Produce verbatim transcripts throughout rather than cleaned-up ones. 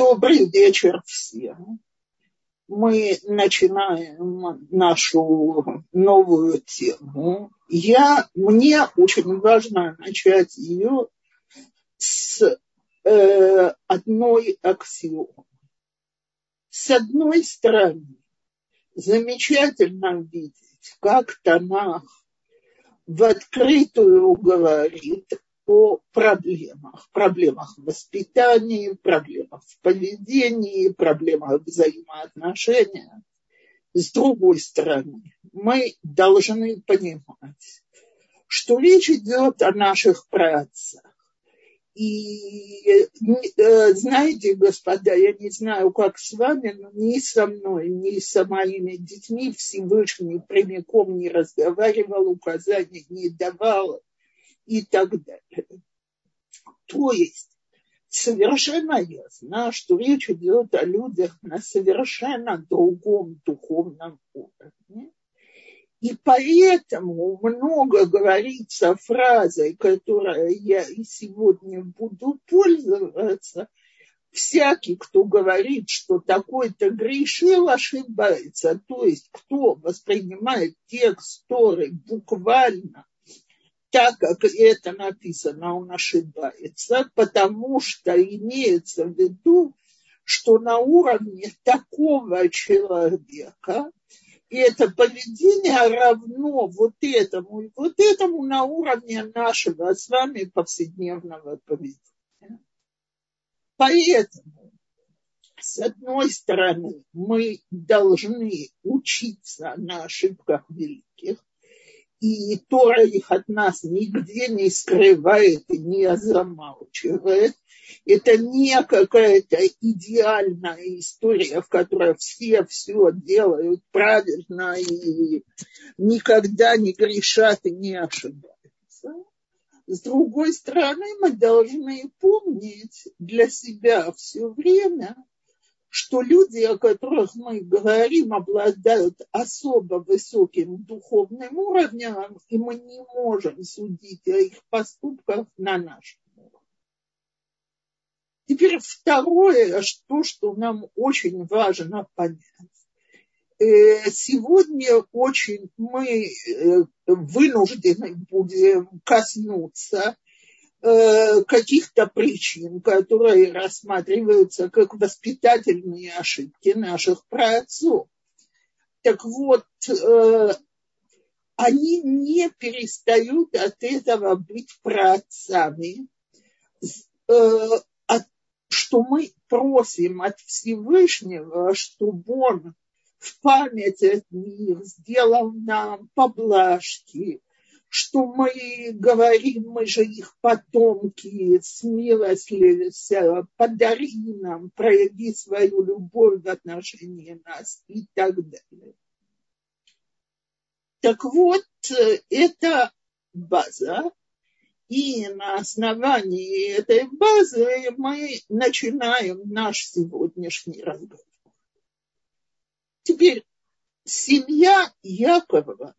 Добрый вечер всем. Мы начинаем нашу новую тему. Я, мне очень важно начать ее с э, одной аксиомы. С одной стороны, замечательно видеть, как Танах в открытую говорит о проблемах, проблемах воспитания, проблемах в поведении, проблемах взаимоотношений. С другой стороны, мы должны понимать, что речь идет о наших праотцах. И, знаете, господа, я не знаю, как с вами, но ни со мной, ни со моими детьми Всевышний прямиком не разговаривал, указаний не давал и так далее. То есть совершенно ясно, что речь идет о людях на совершенно другом духовном уровне. И поэтому много говорится фразой, которой я и сегодня буду пользоваться. Всякий, кто говорит, что такой-то грешил, ошибается. То есть кто воспринимает текст Торы буквально так, как это написано, он ошибается, потому что имеется в виду, что на уровне такого человека и это поведение равно вот этому и вот этому на уровне нашего с вами повседневного поведения. Поэтому, с одной стороны, мы должны учиться на ошибках великих, и Тора их от нас нигде не скрывает и не замалчивает. Это не какая-то идеальная история, в которой все все делают правильно и никогда не грешат и не ошибаются. С другой стороны, мы должны помнить для себя все время, что люди, о которых мы говорим, обладают особо высоким духовным уровнем, и мы не можем судить о их поступках на нашем уровне. Теперь второе, то, что нам очень важно понять. Сегодня очень мы вынуждены будем коснуться каких-то причин, которые рассматриваются как воспитательные ошибки наших праотцов. Так вот, они не перестают от этого быть праотцами, что мы просим от Всевышнего, чтобы он в память от них сделал нам поблажки, что мы говорим, мы же их потомки, смилостивься, подари нам, прояви свою любовь в отношении нас и так далее. Так вот, это база, и на основании этой базы мы начинаем наш сегодняшний разговор. Теперь семья Якова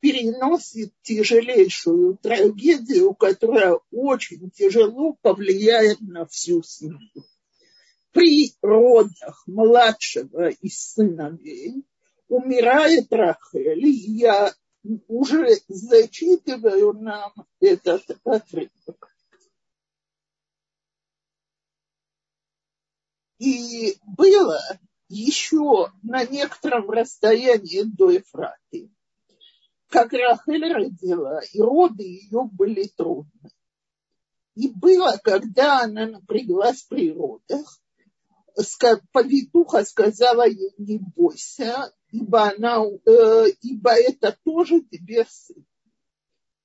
переносит тяжелейшую трагедию, которая очень тяжело повлияет на всю семью. При родах младшего из сыновей умирает Рахель. Я уже зачитываю нам этот отрывок. И было еще на некотором расстоянии до Эфратии, как Рахель родила, и роды ее были трудны. И было, когда она напряглась при родах, повитуха сказала ей: не бойся, ибо, она, э, ибо это тоже тебе сын.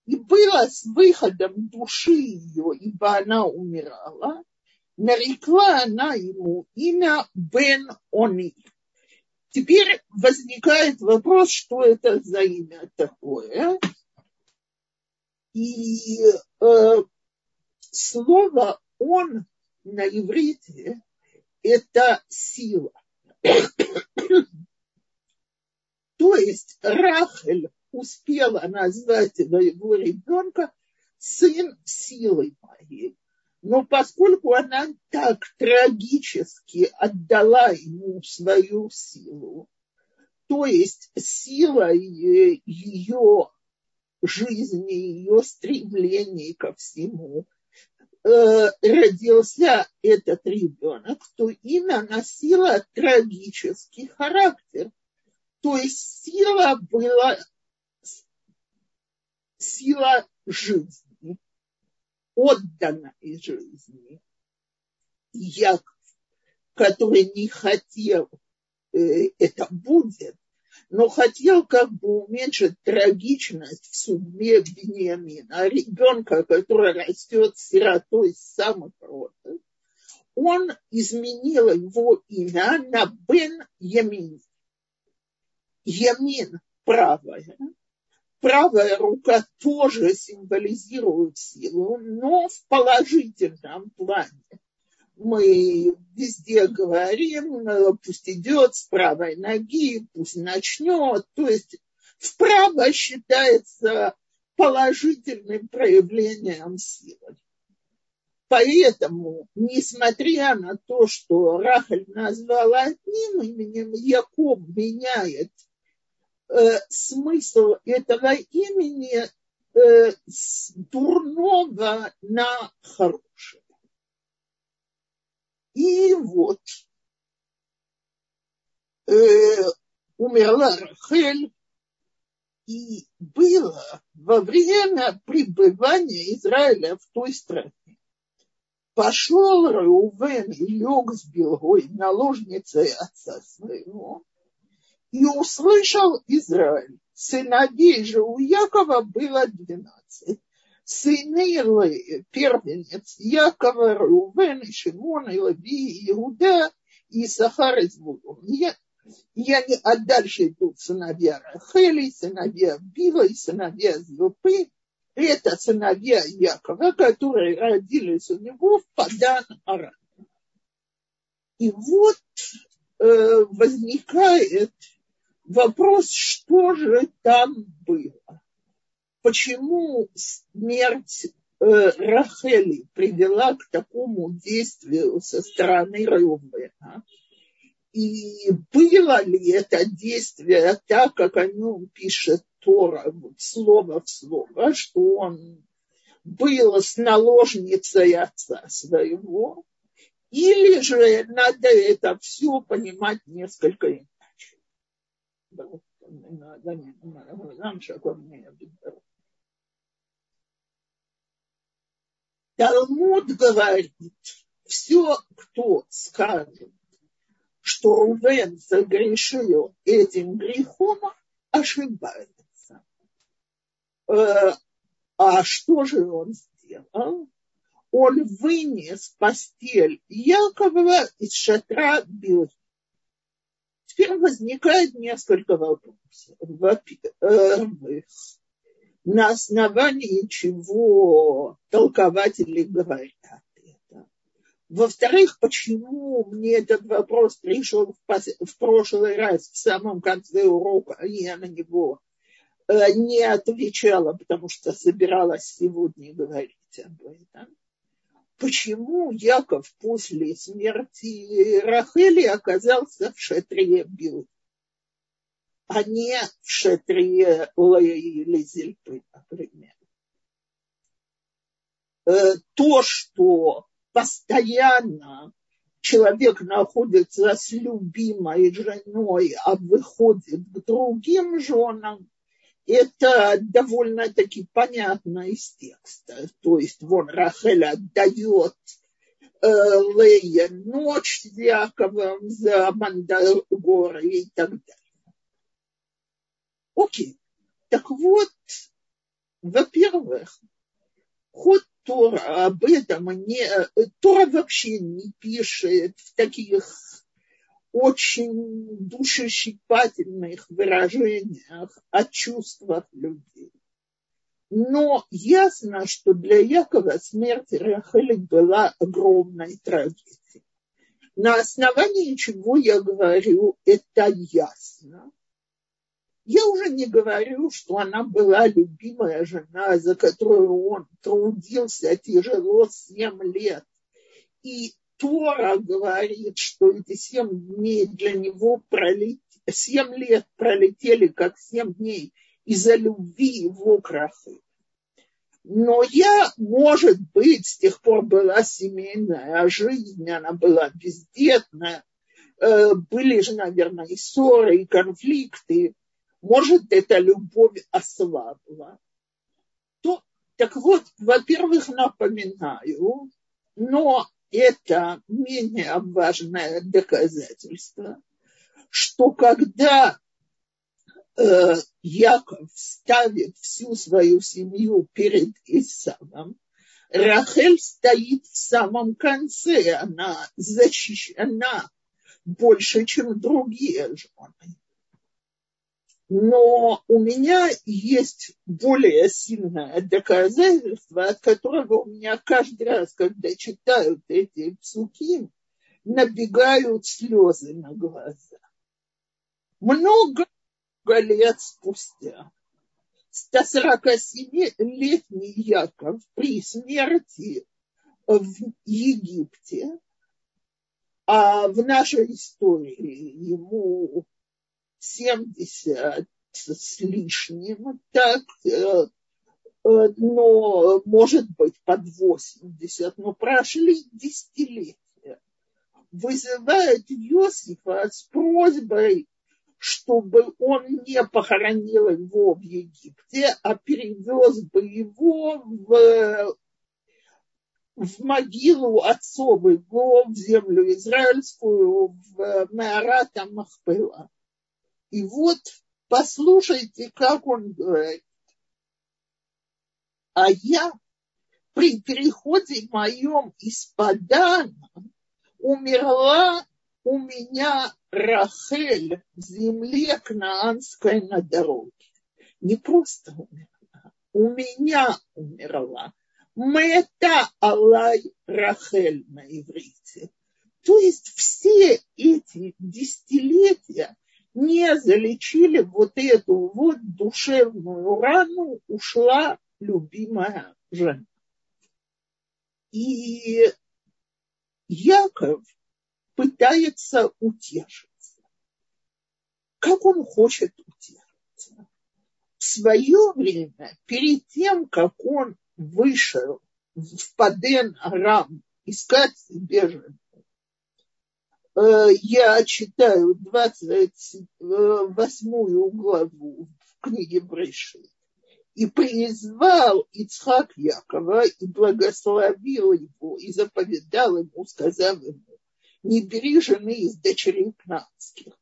И было с выходом души ее, ибо она умирала, нарекла она ему имя Бен-Они. Теперь возникает вопрос, что это за имя такое. И э, слово «он» на иврите – это сила. То есть Рахель успела назвать его ребенка сын силы моей. Но поскольку она так трагически отдала ему свою силу, то есть сила ее жизни, ее стремлений ко всему, родился этот ребенок, то и наносила трагический характер. То есть сила была сила жизни, отдана из жизни. Яков, который не хотел, это будет, но хотел как бы уменьшить трагичность в судьбе Бен-Ямина, ребенка, который растет сиротой с самых родов, он изменил его имя на Бен-Ямин. Ямин – правая. Правая рука тоже символизирует силу, но в положительном плане. Мы везде говорим, пусть идет с правой ноги, пусть начнет. То есть вправо считается положительным проявлением силы. Поэтому, несмотря на то, что Рахель назвала одним именем, Яков меняет э, смысл этого имени э, с дурного на хорошее. И вот э, умерла Рахель, и было во время пребывания Израиля в той стране. Пошел Реувен и лег с Билгой, наложницей отца своего, и услышал Израиль. Сыновей же у Якова было двенадцать. Сыны Леи, первенец Якова, Реувен, и Шимон, и Леви, и Иуда, и Иссахар, и Зевулун. Я, я не, а дальше идут сыновья Рахели, сыновья Била, и сыновья Зильпы. Это сыновья Якова, которые родились у него в Падан-Араме. И вот э, возникает вопрос, что же там было. Почему смерть э, Рахели привела к такому действию со стороны Реувена? И было ли это действие так, как о нем пишет Тора, вот слово в слово, что он был с наложницей отца своего? Или же надо это все понимать несколько иначе? Талмуд говорит, все, кто скажет, что Рувен согрешил этим грехом, ошибается. А что же он сделал? Он вынес постель Якова из шатра Билы. Теперь возникает несколько вопросов. Во-первых, на основании чего толкователи говорят. Во-вторых, почему мне этот вопрос пришел в, пос... в прошлый раз, в самом конце урока, я на него э, не отвечала, потому что собиралась сегодня говорить об этом. Почему Яков после смерти Рахели оказался в шатре Билы, а не в шатре Леи или Зильпы, например? Э, то, что постоянно человек находится с любимой женой, а выходит к другим женам, это довольно-таки понятно из текста. То есть, вон Рахель отдает э, Лея ночь с Яковом за Мандрагорой и так далее. Окей. Так вот, во-первых, ход Тора об этом не... Тора вообще не пишет в таких очень душещипательных выражениях о чувствах людей. Но ясно, что для Якова смерть Рахели была огромной трагедией. На основании чего я говорю, это ясно. Я уже не говорю, что она была любимая жена, за которую он трудился тяжело семь лет. И Тора говорит, что эти семь дней для него пролетели, семь лет пролетели, как семь дней, из-за любви его к Рахель. Но я, может быть, с тех пор была семейная жизнь, она была бездетная, были же, наверное, и ссоры, и конфликты. Может, эта любовь ослабла. То, так вот, во-первых, напоминаю, но это менее важное доказательство, что когда э, Яков ставит всю свою семью перед Исавом, Рахель стоит в самом конце, она защищена больше, чем другие жены. Но у меня есть более сильное доказательство, от которого у меня каждый раз, когда читают эти псуки, набегают слезы на глаза. Много лет спустя сто сорокасемилетний Яков при смерти в Египте, а в нашей истории ему семьдесят с лишним, так, но, может быть, под восемьдесят, но прошли десятилетия, вызывает Йосифа с просьбой, чтобы он не похоронил его в Египте, а перевез бы его в, в могилу отцов его, в землю израильскую, в Меарат Махпела. И вот послушайте, как он говорит. А я при переходе моем из Падана умерла у меня Рахель в земле Кнаанской на дороге. Не просто умерла, у меня умерла. Мета Алай Рахель на иврите. То есть все эти десятилетия не залечили вот эту вот душевную рану, ушла любимая жена. И Яков пытается утешиться. Как он хочет утешиться? В свое время, перед тем, как он вышел в Падан-Арам искать себе жену, я читаю двадцать восьмую главу в книге Брешит. «И призвал Ицхак Якова, и благословил его, и заповедал ему, сказав ему, не бери жены из дочерей кнаанских.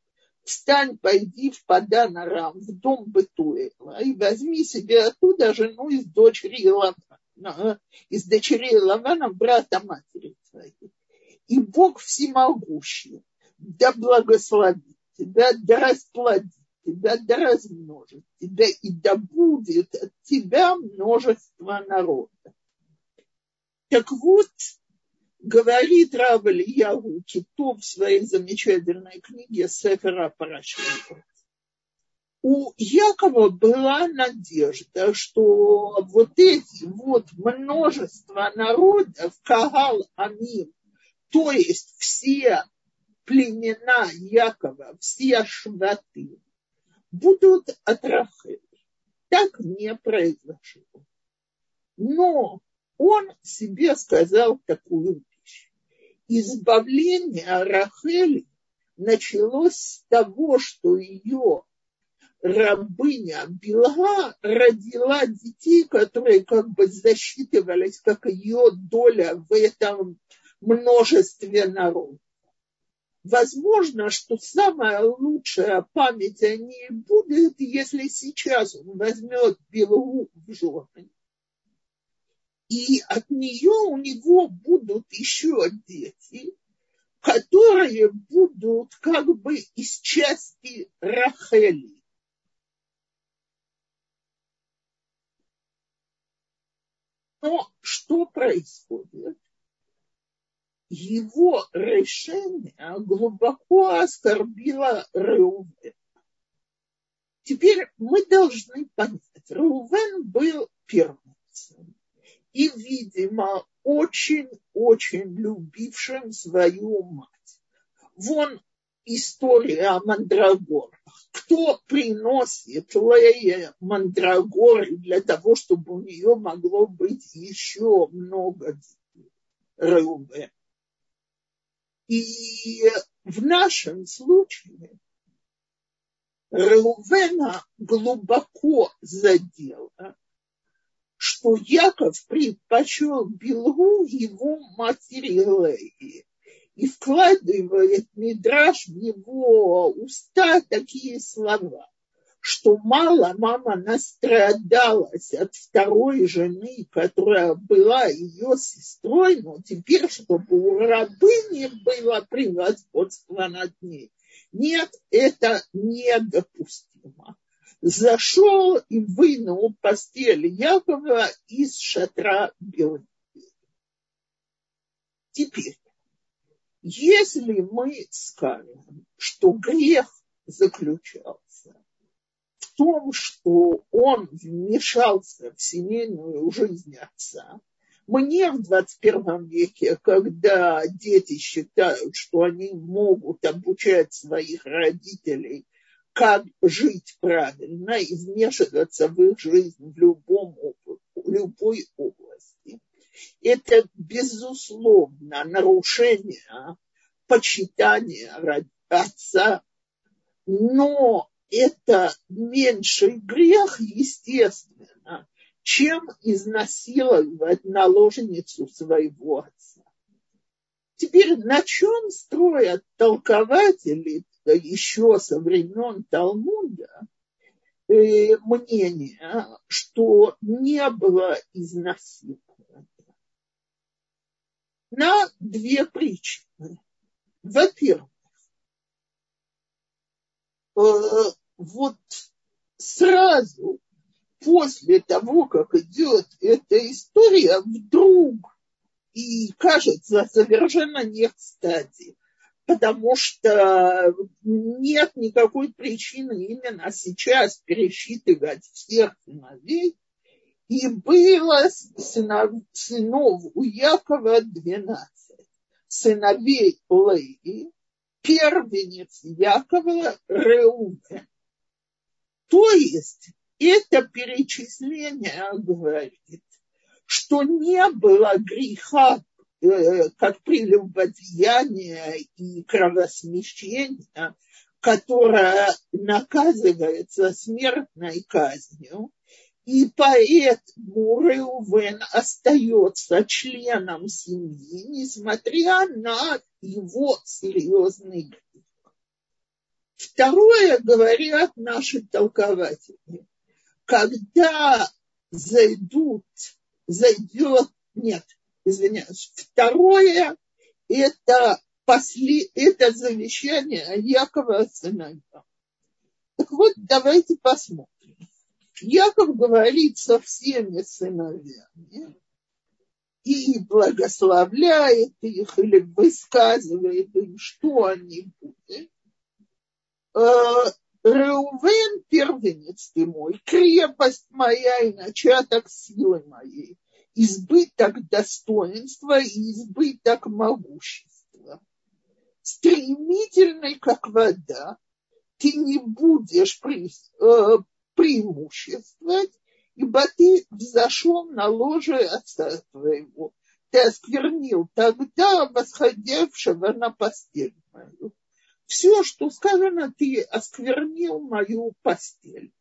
Встань, пойди в Падан-Арам, в дом Бетуэла, и возьми себе оттуда жену из дочерей Лавана, из дочерей Лавана, брата матери твоей. И Бог всемогущий, да благословит тебя, да расплодит тебя, да размножит тебя, и да будет от тебя множество народа». Так вот, говорит рав Лея Китов в своей замечательной книге «Сефера Парашиот». У Якова была надежда, что вот эти вот множество народов, Кагал Амим, то есть все племена Якова, все шваты будут от Рахель. Так не произошло. Но он себе сказал такую вещь. Избавление Рахели началось с того, что ее рабыня Билха родила детей, которые как бы засчитывались, как ее доля в этом множестве народов. Возможно, что самая лучшая память о ней будет, если сейчас он возьмет Билху в жены. И от нее у него будут еще дети, которые будут как бы из части Рахели. Но что происходит? Его решение глубоко оскорбило Реувена. Теперь мы должны понять, Реувен был первенцем и, видимо, очень-очень любившим свою мать. Вон история о мандрагорах. Кто приносит Лее мандрагоры для того, чтобы у нее могло быть еще много детей? Реувен. И в нашем случае Реувена глубоко задело, что Яков предпочел Билгу его матери Леи. И вкладывает Мидраш в его уста такие слова, что мало мама настрадалась от второй жены, которая была ее сестрой, но теперь, чтобы у рабыни было превосходство над ней. Нет, это недопустимо. Зашел и вынул постель Якова из шатра Билги. Теперь, если мы скажем, что грех заключался в том, что он вмешался в семейную жизнь отца, мне в двадцать первом веке, когда дети считают, что они могут обучать своих родителей, как жить правильно и вмешиваться в их жизнь в любом, любой области, это, безусловно, нарушение почитания отца, но это меньший грех, естественно, чем изнасиловать наложницу своего отца. Теперь на чем строят толкователи еще со времен Талмуда мнение, что не было изнасилования? На две причины. Во-первых, э, вот сразу после того, как идет эта история, вдруг, и кажется совершенно не кстати, потому что нет никакой причины именно сейчас пересчитывать всех сыновей, и было сынов у Якова двенадцать, сыновей Леи, первенец Якова Реувен. То есть это перечисление говорит, что не было греха, как прелюбодеяние и кровосмещение, которое наказывается смертной казнью. И поэтому Реувен остается членом семьи, несмотря на его серьезный грех. Второе, говорят наши толкователи, когда зайдут, зайдет, нет, извиняюсь, второе, это, после, это завещание Якова сыновья. Так вот, давайте посмотрим. Яков говорит со всеми сыновьями и благословляет их или высказывает им, что они будут. Реувен, первенец ты мой, крепость моя и начаток силы моей, избыток достоинства и избыток могущества. Стремительный, как вода, ты не будешь при... преимуществовать, ибо ты взошел на ложе отца твоего. Ты осквернил тогда восходившего на постель мою. Все, что сказано, ты осквернил мою постель.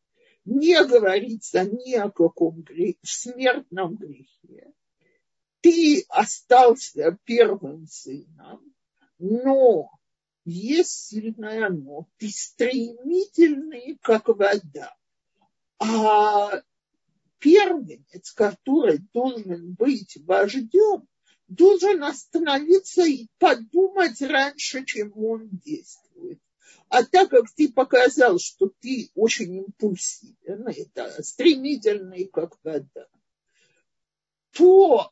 Не говорится ни о каком грехе, смертном грехе. Ты остался первым сыном, но есть сильное но. Ты стремительный, как вода. А первенец, который должен быть вождем, должен остановиться и подумать раньше, чем он действует. А так как ты показал, что ты очень импульсивен, это стремительный, как вода, то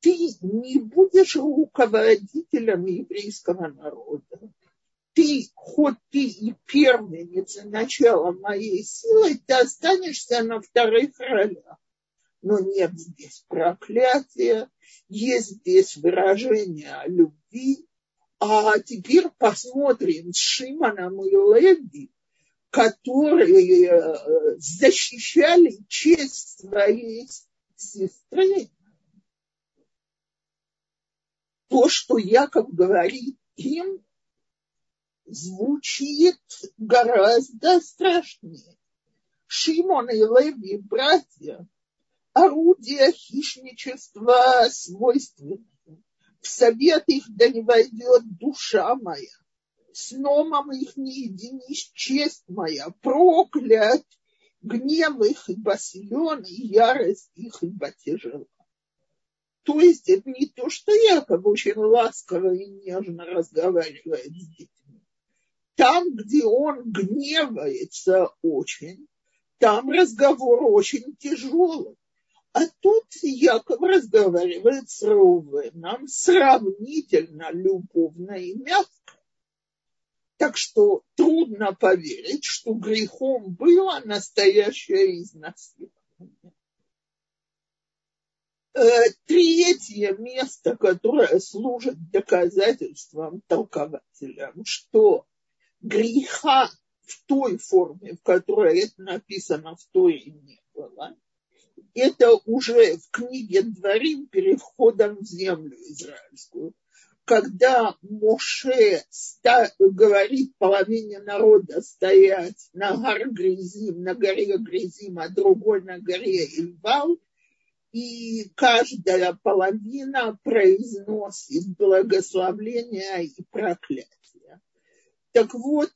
ты не будешь руководителем еврейского народа. ты, хоть ты и первенец, начало моей силы, ты останешься на вторых ролях. Но нет здесь проклятия, есть здесь выражение о любви. А теперь посмотрим с Шимоном и Леви, которые защищали честь своей сестры. То, что Яков говорит им, звучит гораздо страшнее. Шимон и Леви, братья, орудия хищничества свойственны. В совет их да не войдет душа моя. С номом их не единись честь моя. Проклят гнев их, ибо силен, и ярость их, ибо тяжела. То есть это не то, что Яков очень ласково и нежно разговаривает с детьми. Там, где он гневается очень, там разговор очень тяжелый. А тут Яков разговаривает с Реувеном сравнительно любовно и мягко. Так что трудно поверить, что грехом было настоящее изнасилование. Третье место, которое служит доказательством толкователям, что греха в той форме, в которой это написано, в той не было. Это уже в книге Дварим перед входом в землю израильскую, когда Моше ста- говорит половине народа стоять на гор Гризим, на горе Гризим, а другой на горе Ильвал, и каждая половина произносит благословление и проклятие. Так вот,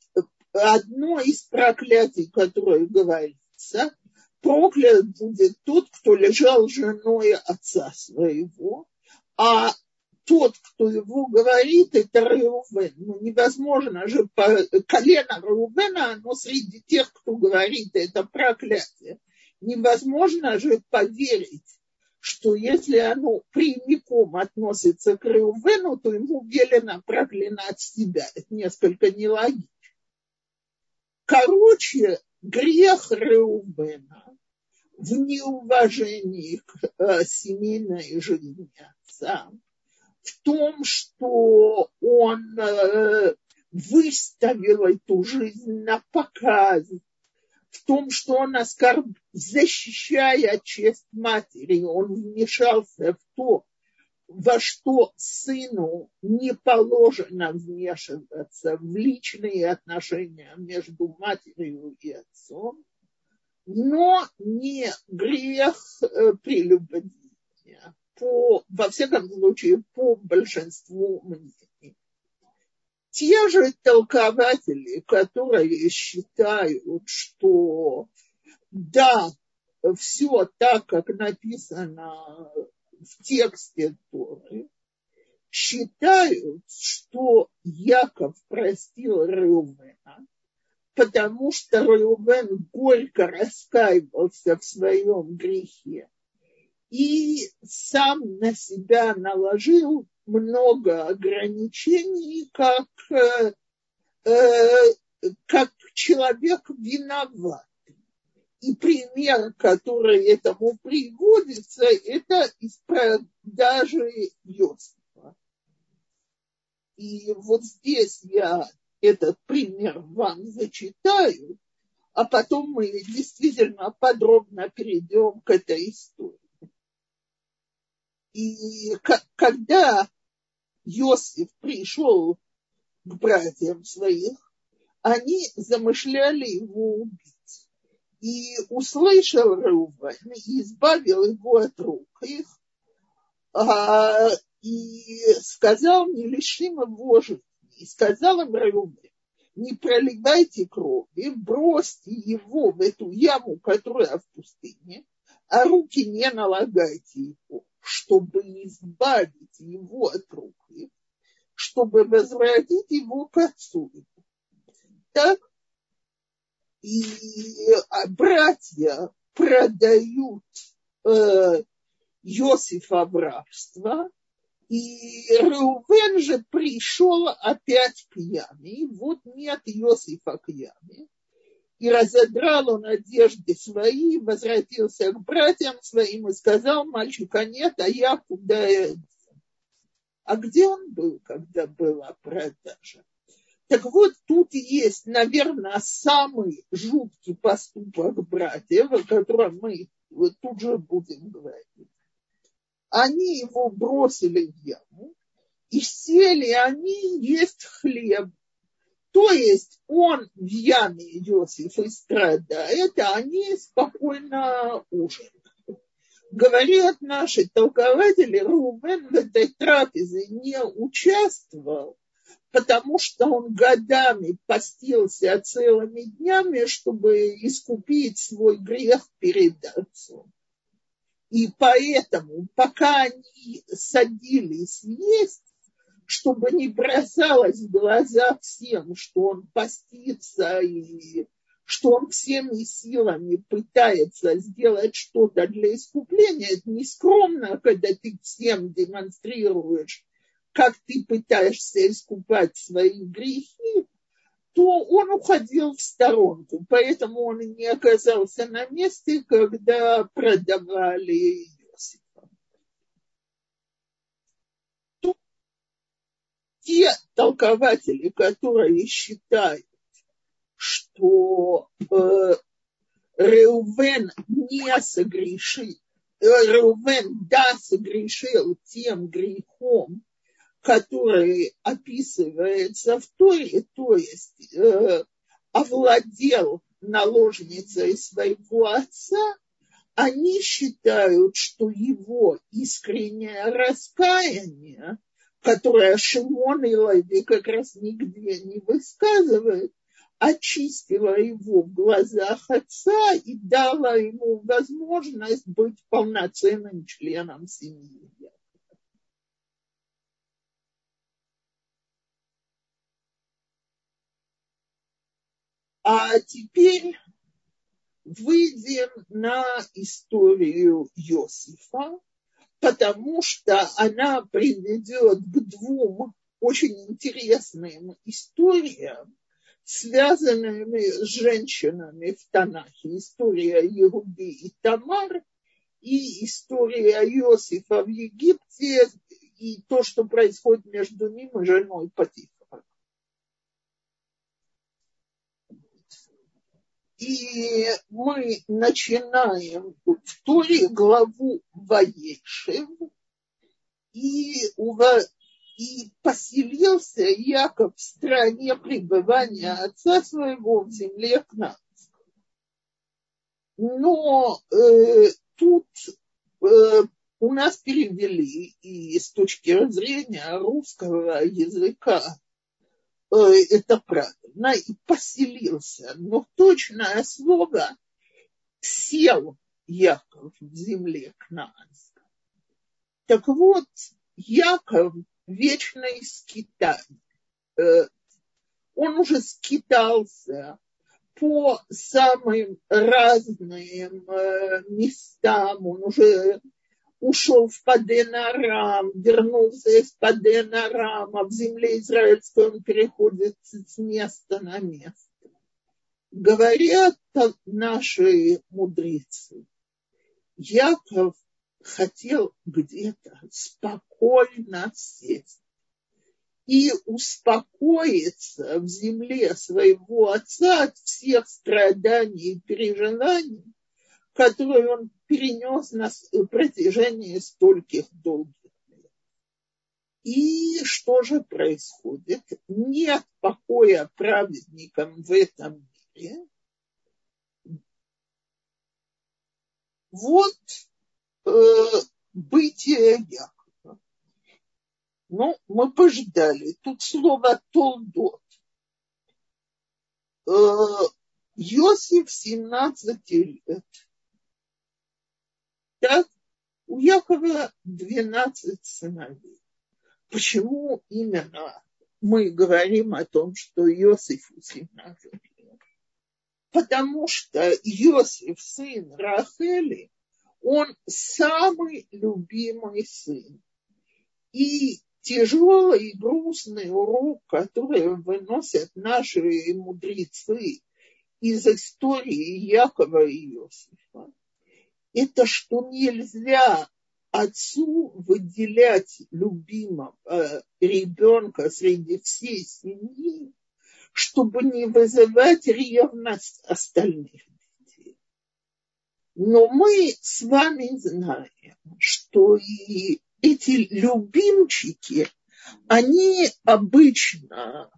одно из проклятий, которое говорится, проклят будет тот, кто лежал женой отца своего, а тот, кто его говорит, это Реувен. Ну, невозможно же, по... колено Реувена, оно среди тех, кто говорит, это проклятие. Невозможно же поверить, что если оно прямиком относится к Реувену, то ему велено проклинать себя. Это несколько нелогично. Короче, грех Реувена в неуважении к семейной жизни отца, в том, что он выставил эту жизнь на показ, в том, что он, оскорб... защищая честь матери, он вмешался в то, во что сыну не положено вмешиваться, в личные отношения между матерью и отцом, но не грех прелюбодеяния, по, во всяком случае, по большинству мнений. Те же толкователи, которые считают, что да, все так, как написано в тексте Торы, считают, что Яков простил Реувена, потому что Реувен горько раскаивался в своем грехе и сам на себя наложил много ограничений, как, э, как человек виноват. И пример, который этому приводится, это из продажи Йосифа. И вот здесь я этот пример вам зачитаю, а потом мы действительно подробно перейдем к этой истории. И когда Йосиф пришел к братьям своих, они замышляли его убить. И услышал Реувен, и избавил его от рук их, а, и сказал, не лишим его жизни. И сказал им Реувен, не проливайте крови, бросьте его в эту яму, которая в пустыне, а руки не налагайте его, чтобы избавить его от рук их, чтобы возвратить его к отцу. Так? И братья продают э, Йосифа в рабство, И Реувен же пришел опять к яме, и вот нет Йосифа к яме. И разодрал он одежды свои, возвратился к братьям своим и сказал: мальчика нет, а я куда иду? А где он был, когда была продажа? Так вот, тут есть, наверное, самый жуткий поступок братьев, о котором мы тут же будем говорить. Они его бросили в яму, и сели они есть хлеб. То есть он в яме, Йосиф, и страдает, а они спокойно ужинают. Говорят наши толкователи, Реувен в этой трапезе не участвовал, потому что он годами постился целыми днями, чтобы искупить свой грех перед отцом. И поэтому, пока они садились есть, чтобы не бросалось в глаза всем, что он постится и что он всеми силами пытается сделать что-то для искупления. Это нескромно, когда ты всем демонстрируешь, как ты пытаешься искупать свои грехи, то он уходил в сторонку. Поэтому он не оказался на месте, когда продавали Йосифа. Те толкователи, которые считают, что э, Реувен не согрешил, э, Реувен да согрешил тем грехом, который описывается в Торе, то есть э, овладел наложницей своего отца, они считают, что его искреннее раскаяние, которое Шимон и Леви как раз нигде не высказывают, очистила его в глазах отца и дала ему возможность быть полноценным членом семьи. А теперь выйдем на историю Йосифа, потому что она приведет к двум очень интересным историям, связанными с женщинами в Танахе. История Иуды и Тамар, и история Йосифа в Египте, и то, что происходит между ним и женой Потифара. И мы начинаем в Торе главу Ваешев, и у вас... И поселился Яков в стране пребывания отца своего в земле Кнаанской. Но э, тут э, у нас перевели, и с точки зрения русского языка э, это правильно, и поселился. Но точное слово «сел Яков в земле Кнаанской». Так вот, Яков вечный скитань. Он уже скитался по самым разным местам. Он уже ушел в Падан-Арам, вернулся из Падан-Арама. В земле израильской он переходит с места на место. Говорят наши мудрецы, Яков хотел где-то спокойно сесть и успокоиться в земле своего отца от всех страданий и переживаний, которые он перенес на протяжении стольких долгих лет. И что же происходит? Нет покоя праведникам в этом мире. Вот бытие Якова. Ну, мы пождали. Тут слово «толдот». Йосиф семнадцать лет. Так, у Якова двенадцать сыновей. Почему именно мы говорим о том, что Йосифу семнадцать лет? Потому что Йосиф, сын Рахели, он самый любимый сын. И тяжелый и грустный урок, который выносят наши мудрецы из истории Якова и Йосифа, это что нельзя отцу выделять любимого ребенка среди всей семьи, чтобы не вызывать ревность остальных детей. Но мы с вами знаем, что и эти любимчики, они обычно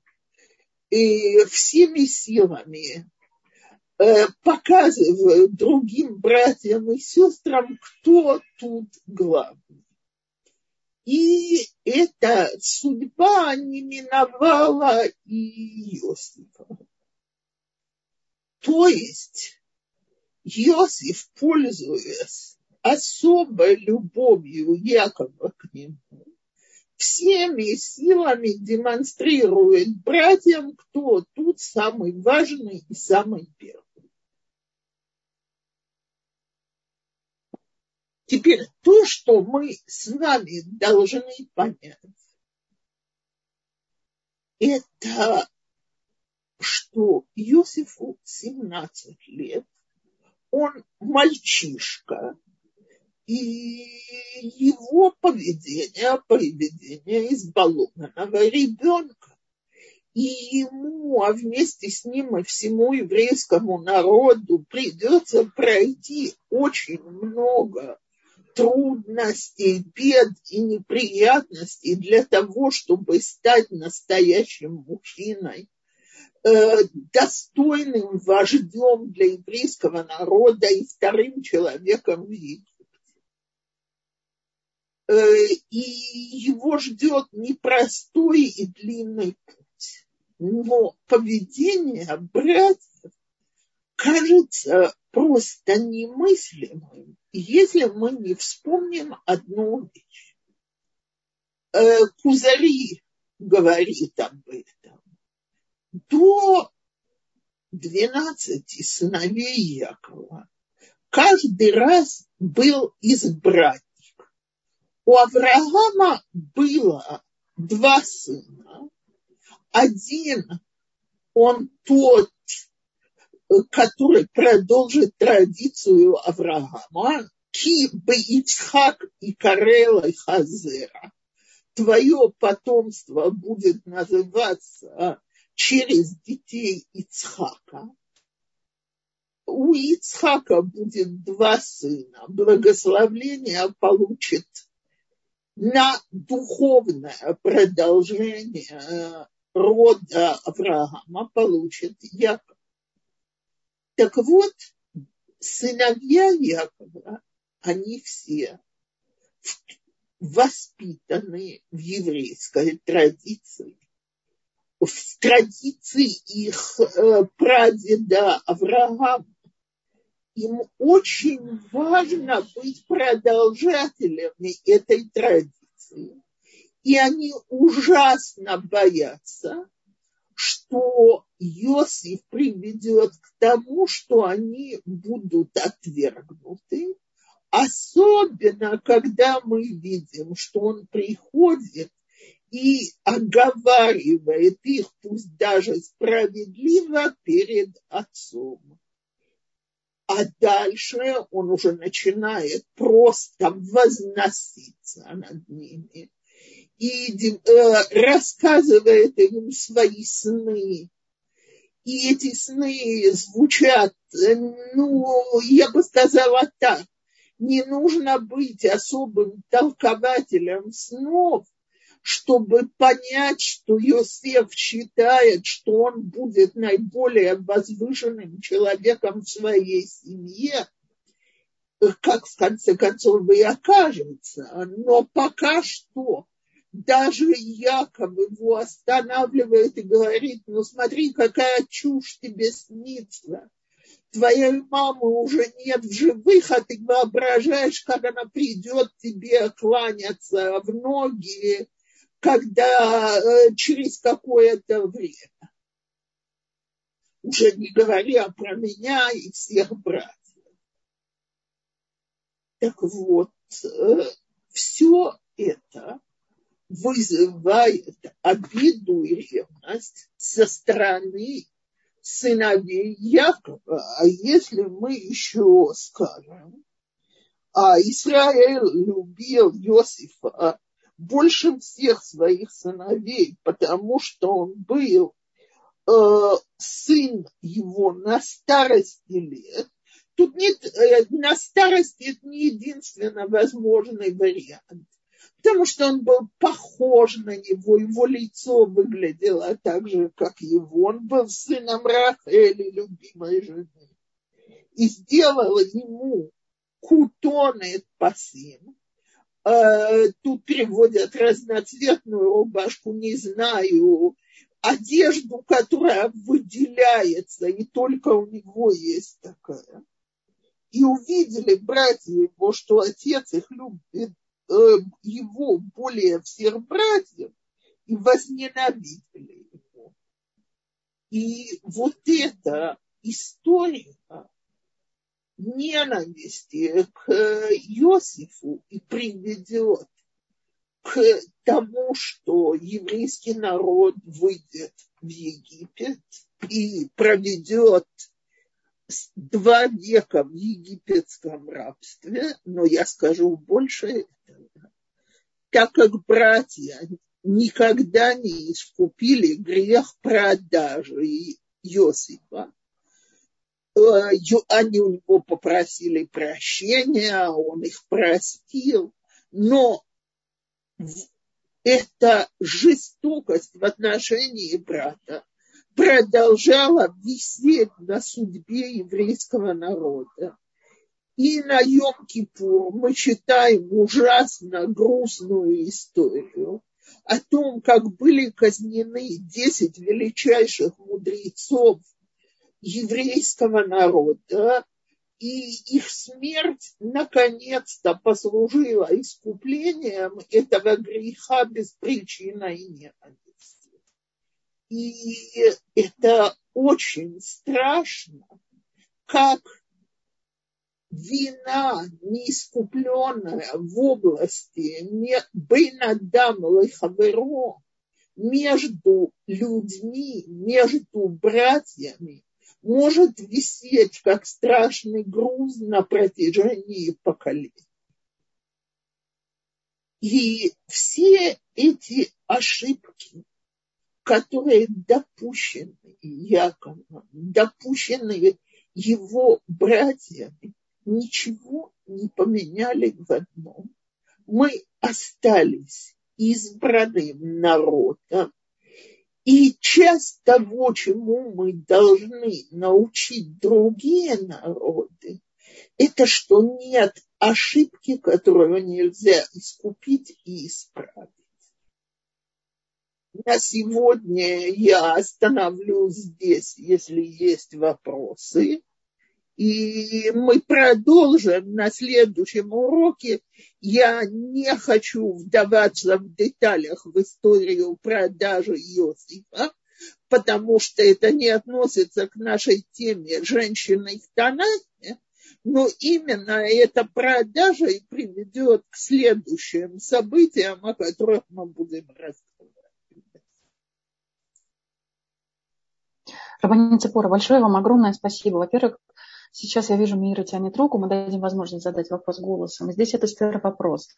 э, всеми силами э, показывают другим братьям и сестрам, кто тут главный. И эта судьба не миновала и Йосифа. То есть Йосиф, пользуясь особой любовью Якова к нему, всеми силами демонстрирует братьям, кто тут самый важный и самый первый. Теперь то, что мы с вами должны понять, это что Йосифу семнадцать лет, он мальчишка, и его поведение, поведение избалованного ребенка. И ему, а вместе с ним и всему еврейскому народу придется пройти очень много трудностей, бед и неприятностей для того, чтобы стать настоящим мужчиной, э, достойным вождем для еврейского народа и вторым человеком в Египте. Э, и его ждет непростой и длинный путь. Но поведение братьев кажется просто немыслимым, если мы не вспомним одну вещь. Кузари говорит об этом. До двенадцати сыновей Якова каждый раз был избранник. У Авраама было два сына. Один, он тот, который продолжит традицию Авраама, ки бы Ицхак и Карела и Хазера. Твое потомство будет называться через детей Ицхака. У Ицхака будет два сына. Благословление получит на духовное продолжение рода Авраама, получит Яков. Так вот, сыновья Якова, они все воспитаны в еврейской традиции, в традиции их прадеда Авраама. Им очень важно быть продолжателями этой традиции. И они ужасно боятся, что Йосиф приведет к тому, что они будут отвергнуты, особенно когда мы видим, что он приходит и оговаривает их, пусть даже справедливо, перед отцом. А дальше он уже начинает просто возноситься над ними и рассказывает им свои сны. И эти сны звучат, ну, я бы сказала так, не нужно быть особым толкователем снов, чтобы понять, что Йосиф считает, что он будет наиболее возвышенным человеком в своей семье, как в конце концов и окажется. Но пока что даже Яков его останавливает и говорит: ну смотри, какая чушь тебе снится. Твоей мамы уже нет в живых, а ты воображаешь, как она придет тебе кланяться в ноги, когда через какое-то время. Уже не говоря про меня и всех братьев. Так вот, все это вызывает обиду и ревность со стороны сыновей Якова. А если мы еще скажем, а Израиль любил Йосифа больше всех своих сыновей, потому что он был э, сын его на старости лет. Тут нет, э, на старости это не единственно возможный вариант, потому что он был похож на него, его лицо выглядело так же, как его. Он был сыном Рахели, любимой жены, и сделала ему кутонет пасим. Тут переводят разноцветную рубашку, не знаю, одежду, которая выделяется, и только у него есть такая. И увидели братья его, что отец их любит, его более всех братьев, и возненавидели его. И вот эта история ненависти к Йосифу и приведет к тому, что еврейский народ выйдет в Египет и проведет два века в египетском рабстве, но я скажу больше этого, так как братья никогда не искупили грех продажи Йосифа. Они у него попросили прощения, он их простил, но эта жестокость в отношении брата продолжала висеть на судьбе еврейского народа. И на Йом-Кипур мы читаем ужасно грустную историю о том, как были казнены десять величайших мудрецов еврейского народа, и их смерть наконец-то послужила искуплением этого греха без причины и ненависти. И это очень страшно, как вина неискупленная в области Бен-Адам ле-хаверо, между людьми, между братьями, может висеть как страшный груз на протяжении поколений. И все эти ошибки, которые допущены Яковом, допущены его братьями, ничего не поменяли в одном. Мы остались избранным народом. И часть того, чему мы должны научить другие народы, это что нет ошибки, которую нельзя искупить и исправить. На сегодня я остановлюсь здесь, если есть вопросы. И мы продолжим на следующем уроке. Я не хочу вдаваться в деталях в историю продажи Йосифа, потому что это не относится к нашей теме «Женщины в Танахе», но именно эта продажа и приведет к следующим событиям, о которых мы будем рассказывать. Рабанит Цепора, большое вам огромное спасибо. Во-первых, сейчас я вижу, Мира тянет руку, мы дадим возможность задать вопрос голосом. Здесь это первый вопрос.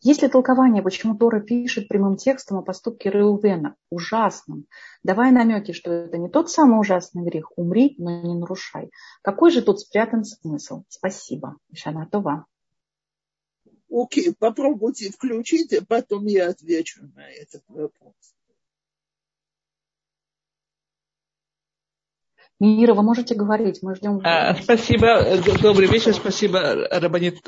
Есть ли толкование, почему Тора пишет прямым текстом о поступке Реувена, ужасном, давая намеки, что это не тот самый ужасный грех, умри, но не нарушай? Какой же тут спрятан смысл? Спасибо. Шана Това. Окей, попробуйте включить, а потом я отвечу на этот вопрос. Мира, вы можете говорить, мы ждем. А, спасибо, добрый вечер, спасибо Рабанит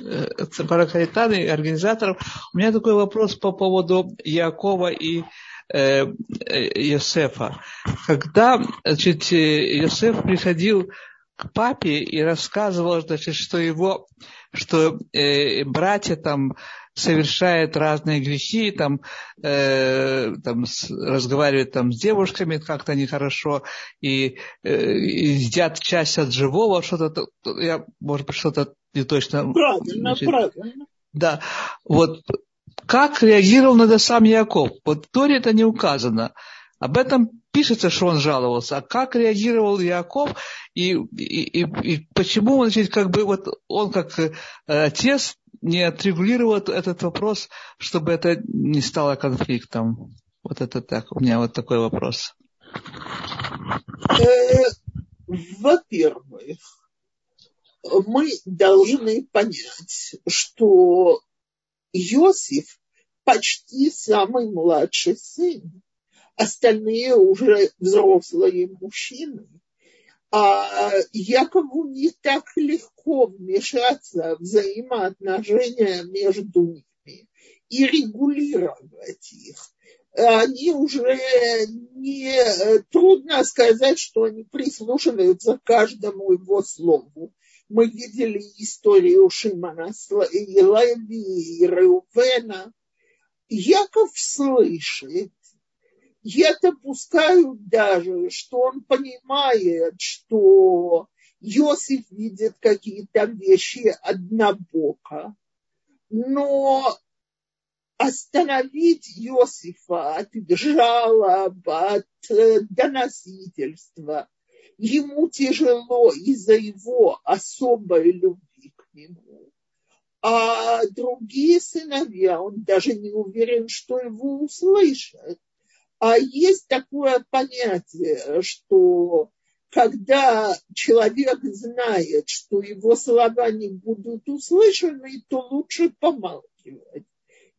Цепора и организаторам. У меня такой вопрос по поводу Якова и э, Йосефа. Когда, значит, Йосеф приходил к папе и рассказывал, значит, что его, что э, братья там совершают разные грехи, там, э, там с, разговаривают там с девушками как-то нехорошо и, э, и едят часть от живого, что-то, я, может быть, что-то не точно. Правильно, значит, правильно. Да, вот Как реагировал на это сам Яков? Под Торе это не указано. Об этом пишется, что он жаловался. А как реагировал Яков? И, и, и, и почему он, значит, как бы вот он как отец не отрегулировал этот вопрос, чтобы это не стало конфликтом? Вот это так. У меня вот такой вопрос. Во-первых, мы должны понять, что Йосиф почти самый младший сын. Остальные уже взрослые мужчины. А Якову не так легко вмешаться в взаимоотношения между ними и регулировать их. Они уже не... Трудно сказать, что они прислушиваются к каждому его слову. Мы видели историю Шимона и Леви, и Реувена. Яков слышит. Я допускаю даже, что он понимает, что Йосиф видит какие-то вещи однобоко, но остановить Йосифа от жалоб, от доносительства ему тяжело из-за его особой любви к нему. А другие сыновья, он даже не уверен, что его услышат. А есть такое понятие, что когда человек знает, что его слова не будут услышаны, то лучше помалкивать.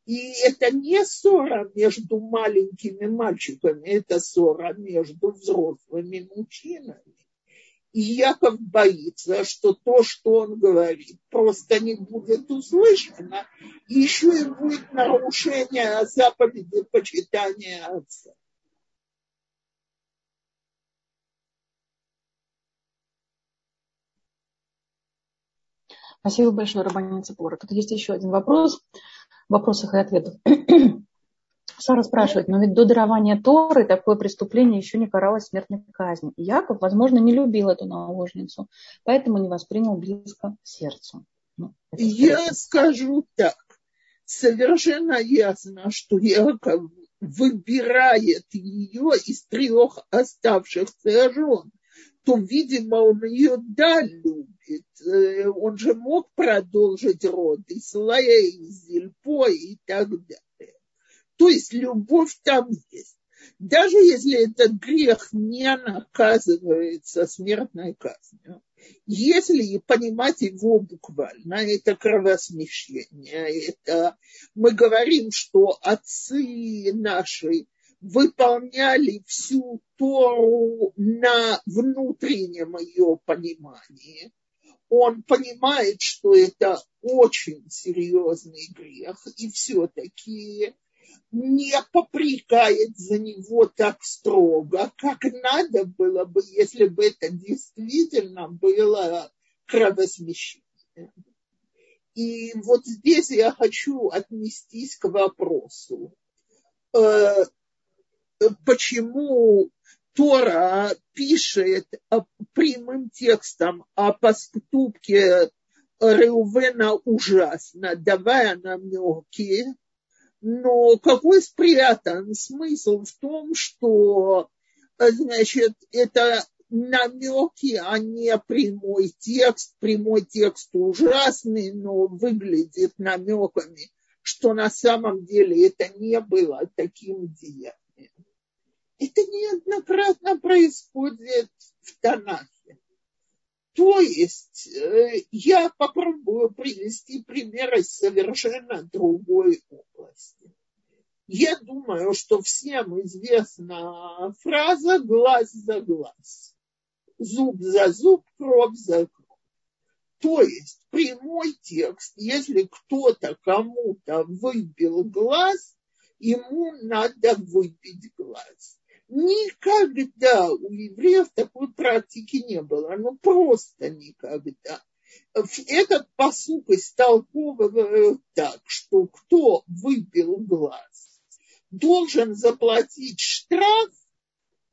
И это не ссора между маленькими мальчиками, это ссора между взрослыми мужчинами. И Яков боится, что то, что он говорит, просто не будет услышано, и еще и будет нарушение заповеди почитания отца. Спасибо большое, Рабанин Цепора. Тут есть еще один вопрос в вопросах и ответах. Сара спрашивает, но ведь до дарования Торы такое преступление еще не каралось смертной казнью. И Яков, возможно, не любил эту наложницу, поэтому не воспринял близко к сердцу. Ну, Я скажу так. Совершенно ясно, что Яков выбирает ее из трех оставшихся жен. То, видимо, он ее да любит. Он же мог продолжить род и с Леей, и с Зильпой, и так далее. То есть любовь там есть. Даже если этот грех не наказывается смертной казнью, если понимать его буквально, это кровосмещение, это мы говорим, что отцы наши выполняли всю Тору на внутреннем ее понимании. Он понимает, что это очень серьезный грех, и все-таки не попрекает за него так строго, как надо было бы, если бы это действительно было кровосмещение. И вот здесь я хочу отнестись к вопросу, почему Тора пишет прямым текстом о поступке Реувена ужасно, давая намеки, но какой спрятан смысл в том, что, значит, это намеки, а не прямой текст. Прямой текст ужасный, но выглядит намеками, что на самом деле это не было таким деянием. Это неоднократно происходит в Танахе. То есть я попробую привести пример из совершенно другой области. Я думаю, что всем известна фраза «глаз за глаз», «зуб за зуб», «кровь за кровь». То есть прямой текст, если кто-то кому-то выбил глаз, ему надо выбить глаз. Никогда у евреев такой практики не было, ну просто никогда. Этот пасук истолковывают так, что кто выбил глаз, должен заплатить штраф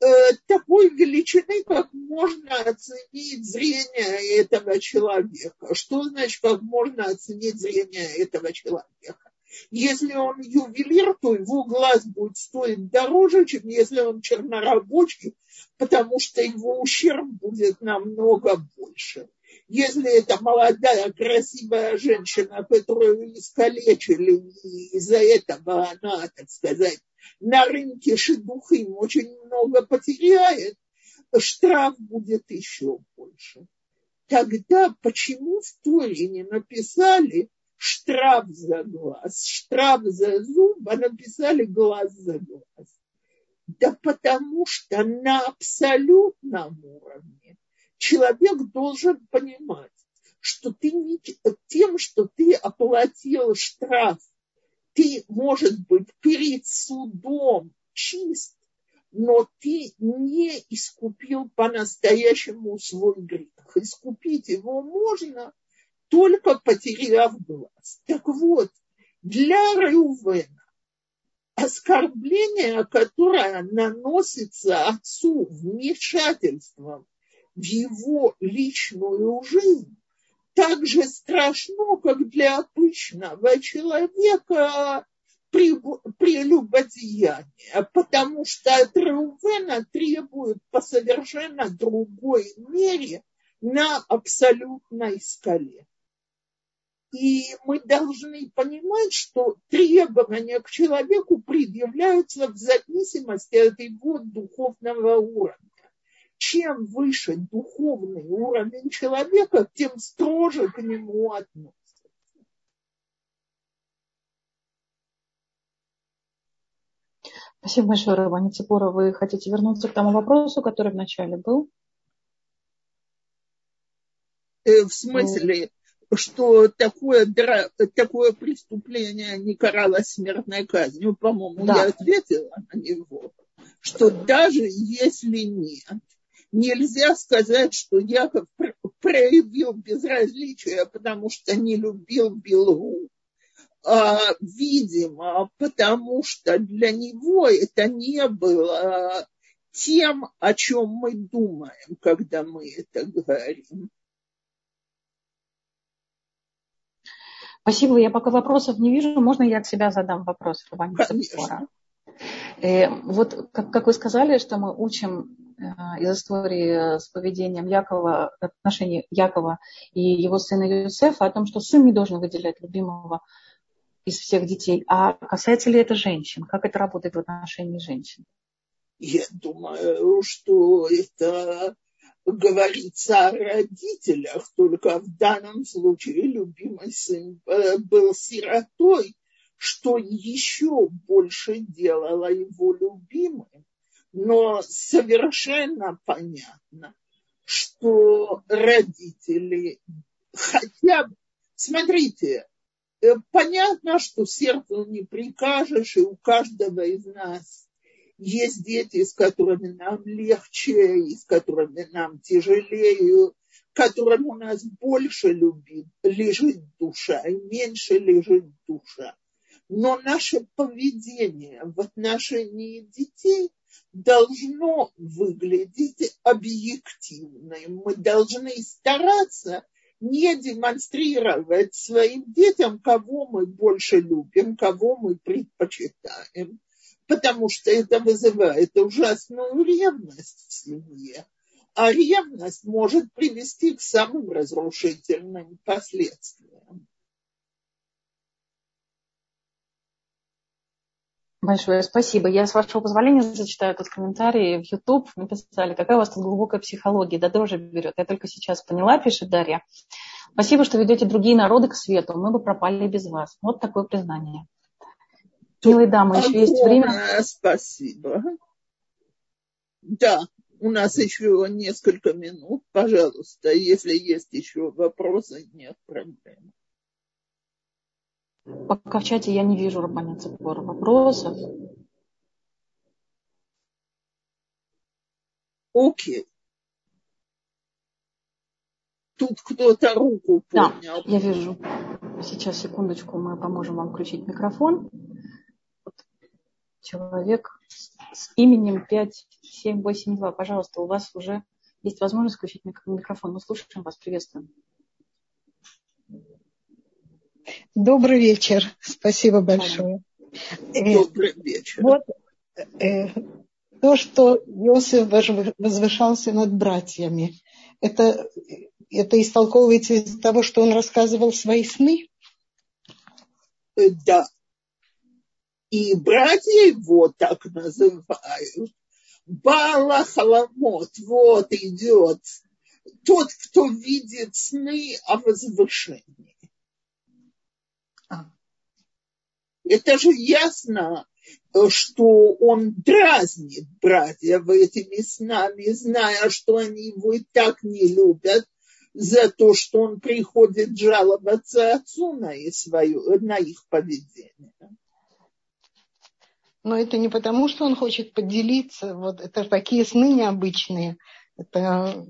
э, такой величины, как можно оценить зрение этого человека. Что значит, как можно оценить зрение этого человека? Если он ювелир, то его глаз будет стоить дороже, чем если он чернорабочий, потому что его ущерб будет намного больше. Если это молодая, красивая женщина, которую искалечили, и из-за этого она, так сказать, на рынке шедухим очень много потеряет, штраф будет еще больше. Тогда почему в Торе не написали штраф за глаз, штраф за зуб, а написали глаз за глаз? Да потому что на абсолютном уровне человек должен понимать, что ты не, тем, что ты оплатил штраф, ты, может быть, перед судом чист, но ты не искупил по-настоящему свой грех. Искупить его можно, только потеряв глаз. Так вот, для Реувена оскорбление, которое наносится отцу вмешательством в его личную жизнь, так же страшно, как для обычного человека прелюбодеяние, потому что от Реувена требует по совершенно другой мере на абсолютной скале. И мы должны понимать, что требования к человеку предъявляются в зависимости от его духовного уровня. Чем выше духовный уровень человека, тем строже к нему относятся. Спасибо большое, Рабанит Цепора. Вы хотите вернуться к тому вопросу, который вначале был? В смысле, что такое, такое преступление не каралось смертной казнью? По-моему, да. Я ответила на него, что даже если нет, нельзя сказать, что Яков проявил безразличие, потому что не любил Билгу. А, видимо, потому что для него это не было тем, о чем мы думаем, когда мы это говорим. Спасибо. Я пока вопросов не вижу. Можно я от себя задам вопрос? Конечно. Э, вот, как, как вы сказали, что мы учим э, из истории с поведением Якова, отношений Якова и его сына Йосифа, о том, что сын не должен выделять любимого из всех детей. А касается ли это женщин? Как это работает в отношении женщин? Я думаю, что это... говорится о родителях, только в данном случае любимый сын был сиротой, что еще больше делало его любимым. Но совершенно понятно, что родители хотя бы... Смотрите, понятно, что сердцу не прикажешь, и у каждого из нас есть дети, с которыми нам легче, и с которыми нам тяжелее, которым у нас больше любит, лежит душа, и меньше лежит душа. Но наше поведение в отношении детей должно выглядеть объективным. Мы должны стараться не демонстрировать своим детям, кого мы больше любим, кого мы предпочитаем, потому что это вызывает ужасную ревность в семье. А ревность может привести к самым разрушительным последствиям. Большое спасибо. Я, с вашего позволения, зачитаю этот комментарий в YouTube. Мне писали, какая у вас тут глубокая психология, да дрожи берет. Я только сейчас поняла, пишет Дарья. Спасибо, что ведете другие народы к свету. Мы бы пропали без вас. Вот такое признание. Милые дамы, еще есть время. Спасибо. Да, у нас еще несколько минут, пожалуйста, если есть еще вопросы, нет проблем. Пока в чате я не вижу, Рабанит Цепора, вопросов. Окей. Тут кто-то руку поднял. Да, я вижу. Сейчас, секундочку, мы поможем вам включить микрофон. Человек с именем пять семь восемь два. Пожалуйста, у вас уже есть возможность включить микрофон. Мы слушаем вас, приветствуем. Добрый вечер. Спасибо большое. Добрый вечер. Вот э, то, что Йосиф возвышался над братьями, это, это истолковывается из того, что он рассказывал свои сны? Да. И братья его так называют. Бала Халамот. Вот идет тот, кто видит сны о возвышении. А. Это же ясно, что он дразнит братьев этими снами, зная, что они его и так не любят, за то, что он приходит жаловаться отцу на их, свое, на их поведение. Но это не потому, что он хочет поделиться. Вот это такие сны необычные. Это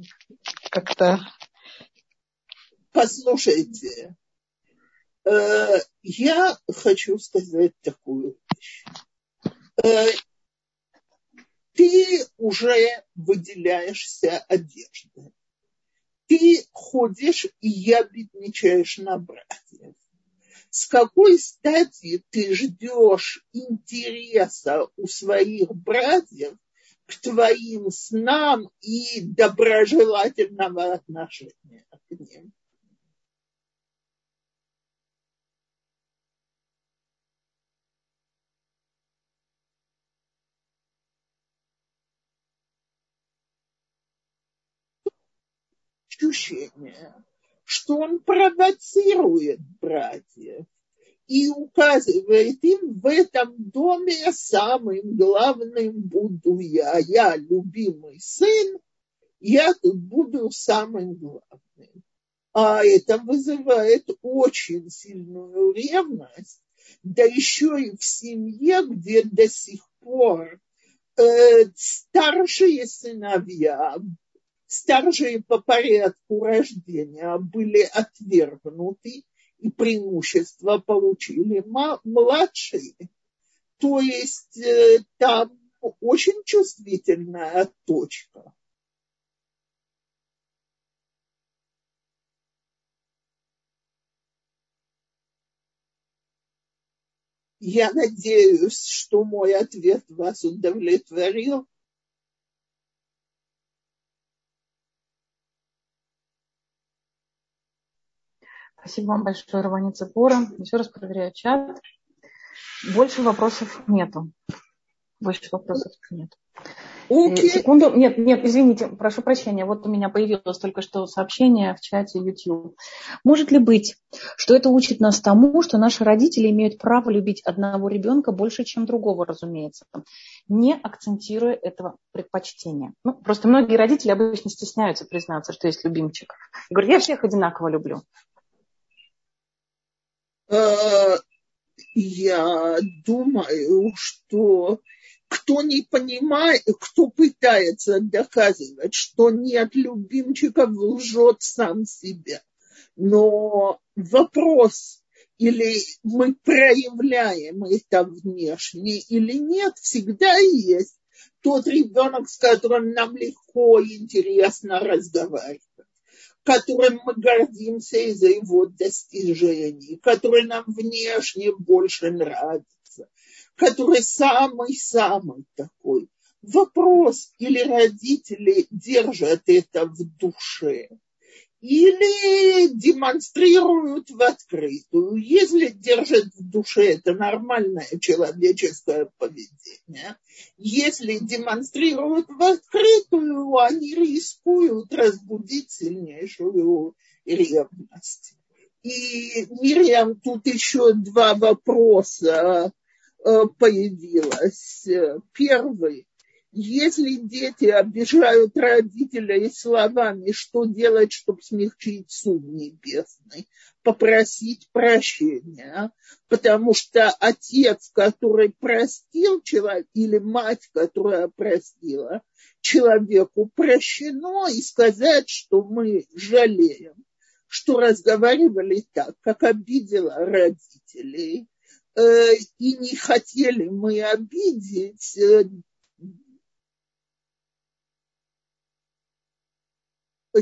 как-то... Послушайте, э, я хочу сказать такую вещь. Э, ты уже выделяешься одеждой. Ты ходишь и ябедничаешь на братьев. С какой стати ты ждешь интереса у своих братьев к твоим снам и доброжелательного отношения к ним? Ощущение, что он провоцирует братьев и указывает им: в этом доме самым главным буду я. Я любимый сын, я тут буду самым главным. А это вызывает очень сильную ревность, да еще и в семье, где до сих пор э, старшие сыновья, старшие по порядку рождения были отвергнуты, и преимущество получили младшие. То есть там очень чувствительная точка. Я надеюсь, что мой ответ вас удовлетворил. Спасибо вам большое, Равани Цепора. Еще раз проверяю чат. Больше вопросов нету. Больше вопросов нет. Okay. Секунду. Нет, нет, извините, прошу прощения. Вот у меня появилось только что сообщение в чате YouTube. Может ли быть, что это учит нас тому, что наши родители имеют право любить одного ребенка больше, чем другого, разумеется, не акцентируя этого предпочтения? Ну, просто многие родители обычно стесняются признаться, что есть любимчик. И говорят: я всех одинаково люблю. Я думаю, что кто не понимает, кто пытается доказывать, что нет любимчиков, лжет сам себя. Но вопрос, или мы проявляем это внешне или нет, всегда есть тот ребенок, с которым нам легко и интересно разговаривать, которым мы гордимся из-за его достижений, который нам внешне больше нравится, который самый-самый такой. Вопрос, или родители держат это в душе, или демонстрируют в открытую. Если держат в душе, это нормальное человеческое поведение. Если демонстрируют в открытую, они рискуют разбудить сильнейшую ревность. И, Мирьям, тут еще два вопроса появилось. Первый. Если дети обижают родителей словами, что делать, чтобы смягчить суд небесный? Попросить прощения, потому что отец, который простил человека, или мать, которая простила, человеку прощено, и сказать, что мы жалеем, что разговаривали так, как обидела родителей, и не хотели мы обидеть.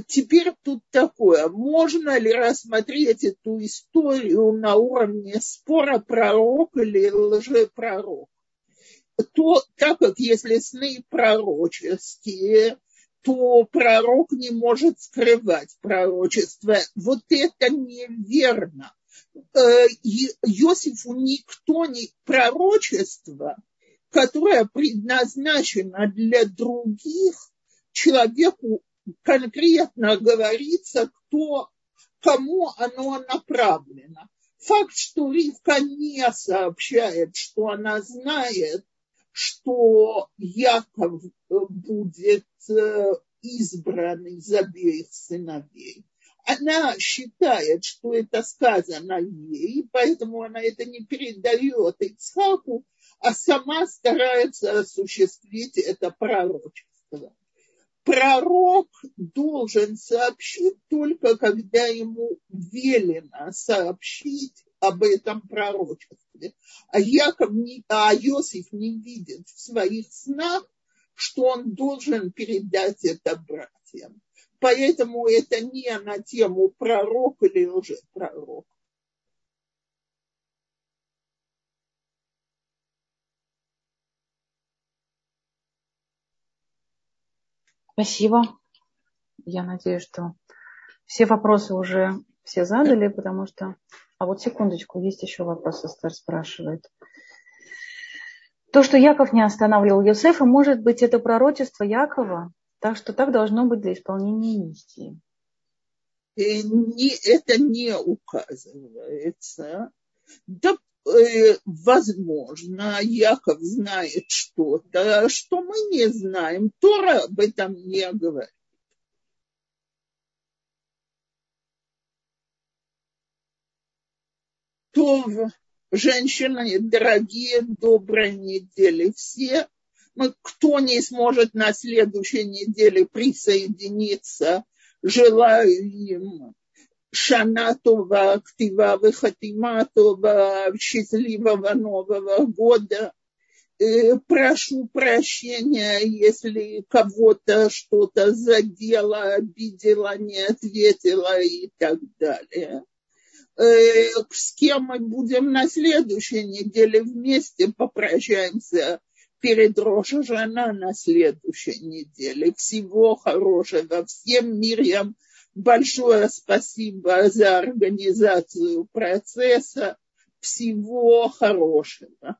Теперь тут такое, можно ли рассмотреть эту историю на уровне спора, пророк или лжепророк? То, так как если сны пророческие, то пророк не может скрывать пророчество. Вот это неверно. Йосифу никто не пророчество, которое предназначено для других, человеку конкретно говорится, кто, кому оно направлено. Факт, что Ривка не сообщает, что она знает, что Яков будет избран из обеих сыновей. Она считает, что это сказано ей, поэтому она это не передает Ицхаку, а сама старается осуществить это пророчество. Пророк должен сообщить только, когда ему велено сообщить об этом пророчестве. А, Яков не, а Йосиф не видит в своих снах, что он должен передать это братьям. Поэтому это не на тему пророк или лжепророк. Спасибо. Я надеюсь, что все вопросы уже все задали, потому что... А вот секундочку, есть еще вопрос, Эстер спрашивает. То, что Яков не останавливал Йосефа, может быть, это пророчество Якова, так что так должно быть для исполнения миссии. Это не указывается. Да, возможно, Яков знает что-то, что мы не знаем. Тора об этом не говорит. То, женщины, дорогие, доброй недели все. Кто не сможет на следующей неделе присоединиться, желаю им шана това, ктива вехатима това, счастливого Нового года. Прошу прощения, если кого-то что-то задело, обидела, не ответила и так далее. С кем мы будем на следующей неделе вместе, попрощаемся перед Рош ха-Шана на следующей неделе. Всего хорошего всем. Мирьям, большое спасибо за организацию процесса. Всего хорошего.